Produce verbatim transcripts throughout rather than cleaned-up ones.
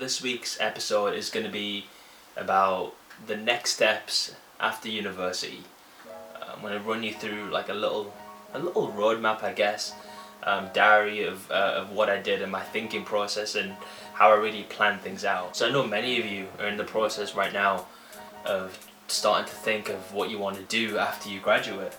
this week's episode is going to be about the next steps after university. I'm going to run you through like a little a little roadmap, I guess, um, diary of, uh, of what I did and my thinking process and how I really plan things out. So I know many of you are in the process right now of starting to think of what you want to do after you graduate.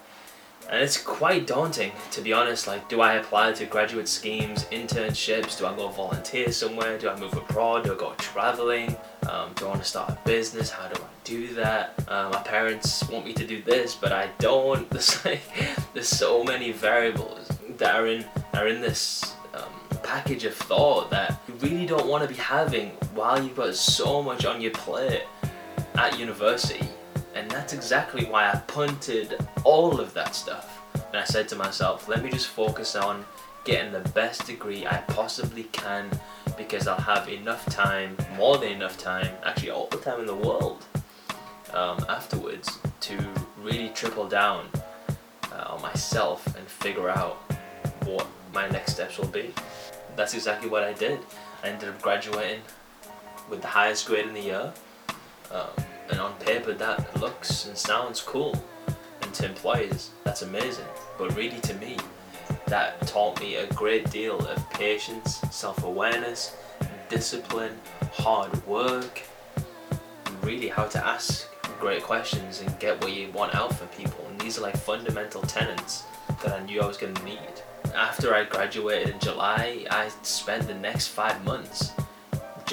And it's quite daunting, to be honest. Like, do I apply to graduate schemes, internships? Do I go volunteer somewhere? Do I move abroad? Do I go traveling? Um, do I want to start a business? How do I do that? Uh, my parents want me to do this, but I don't. There's like, there's so many variables that are in are in this um, package of thought that you really don't want to be having while you've got so much on your plate at university. And that's exactly why I punted all of that stuff. And I said to myself, let me just focus on getting the best degree I possibly can, because I'll have enough time, more than enough time, actually all the time in the world um, afterwards to really triple down uh, on myself and figure out what my next steps will be. That's exactly what I did. I ended up graduating with the highest grade in the year. Um, And on paper, that looks and sounds cool, and to employers, that's amazing. But really, to me, that taught me a great deal of patience, self-awareness, discipline, hard work, and really how to ask great questions and get what you want out from people. And these are like fundamental tenets that I knew I was going to need. After I graduated in July, I spent the next five months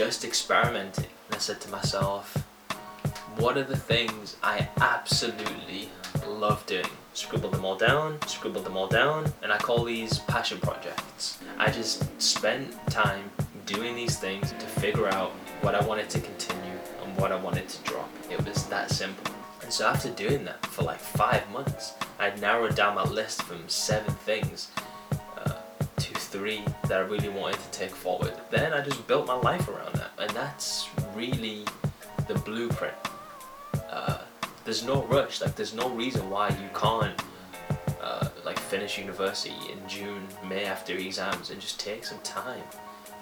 just experimenting. And I said to myself, what are the things I absolutely love doing? Scribble them all down, scribble them all down, and I call these passion projects. I just spent time doing these things to figure out what I wanted to continue and what I wanted to drop. It was that simple. And so after doing that for like five months, I'd narrowed down my list from seven things uh, to three that I really wanted to take forward. Then I just built my life around that, and that's really the blueprint. Uh, there's no rush, like there's no reason why you can't uh, like finish university in June, May after exams and just take some time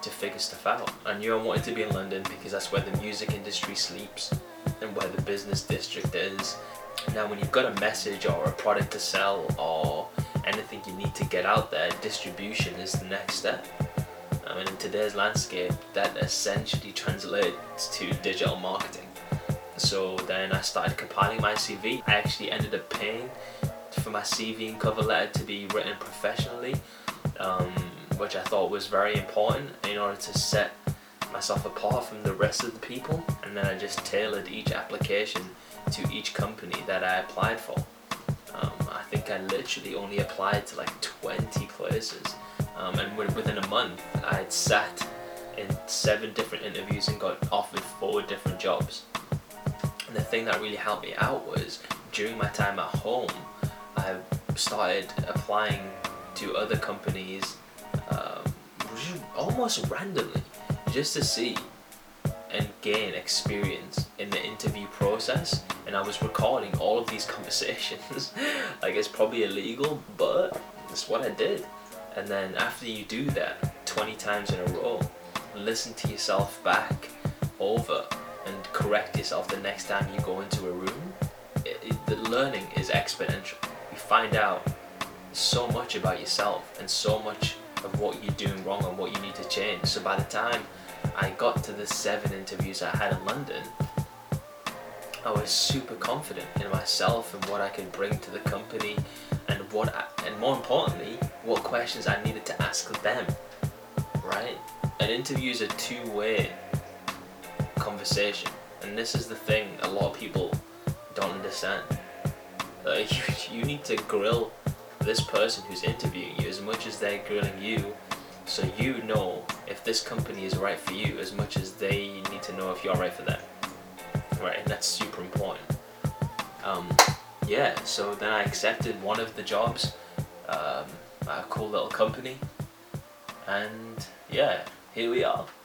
to figure stuff out. I knew I wanted to be in London because that's where the music industry sleeps and where the business district is. Now when you've got a message or a product to sell or anything you need to get out there, distribution is the next step. I mean, in today's landscape, that essentially translates to digital marketing. So then I started compiling my C V. I actually ended up paying for my C V and cover letter to be written professionally, um, which I thought was very important in order to set myself apart from the rest of the people. And then I just tailored each application to each company that I applied for. Um, I think I literally only applied to like twenty places. Um, and within a month, I had sat in seven different interviews and got offered four different jobs. And the thing that really helped me out was, during my time at home, I started applying to other companies um, almost randomly, just to see and gain experience in the interview process. And I was recording all of these conversations. Like, it's probably illegal, but that's what I did. And then after you do that twenty times in a row, listen to yourself back over and correct yourself the next time you go into a room. It, it, the learning is exponential. You find out so much about yourself and so much of what you're doing wrong and what you need to change. So by the time I got to the seven interviews I had in London, I was super confident in myself and what I could bring to the company, and what I, and more importantly, what questions I needed to ask them, right? An interview is a two-way conversation, and this is the thing a lot of people don't understand. Like, you, you need to grill this person who's interviewing you as much as they're grilling you, so you know if this company is right for you as much as they need to know if you're right for them, right? And that's super important. Um, yeah, so then I accepted one of the jobs um, at a cool little company, and yeah, here we are.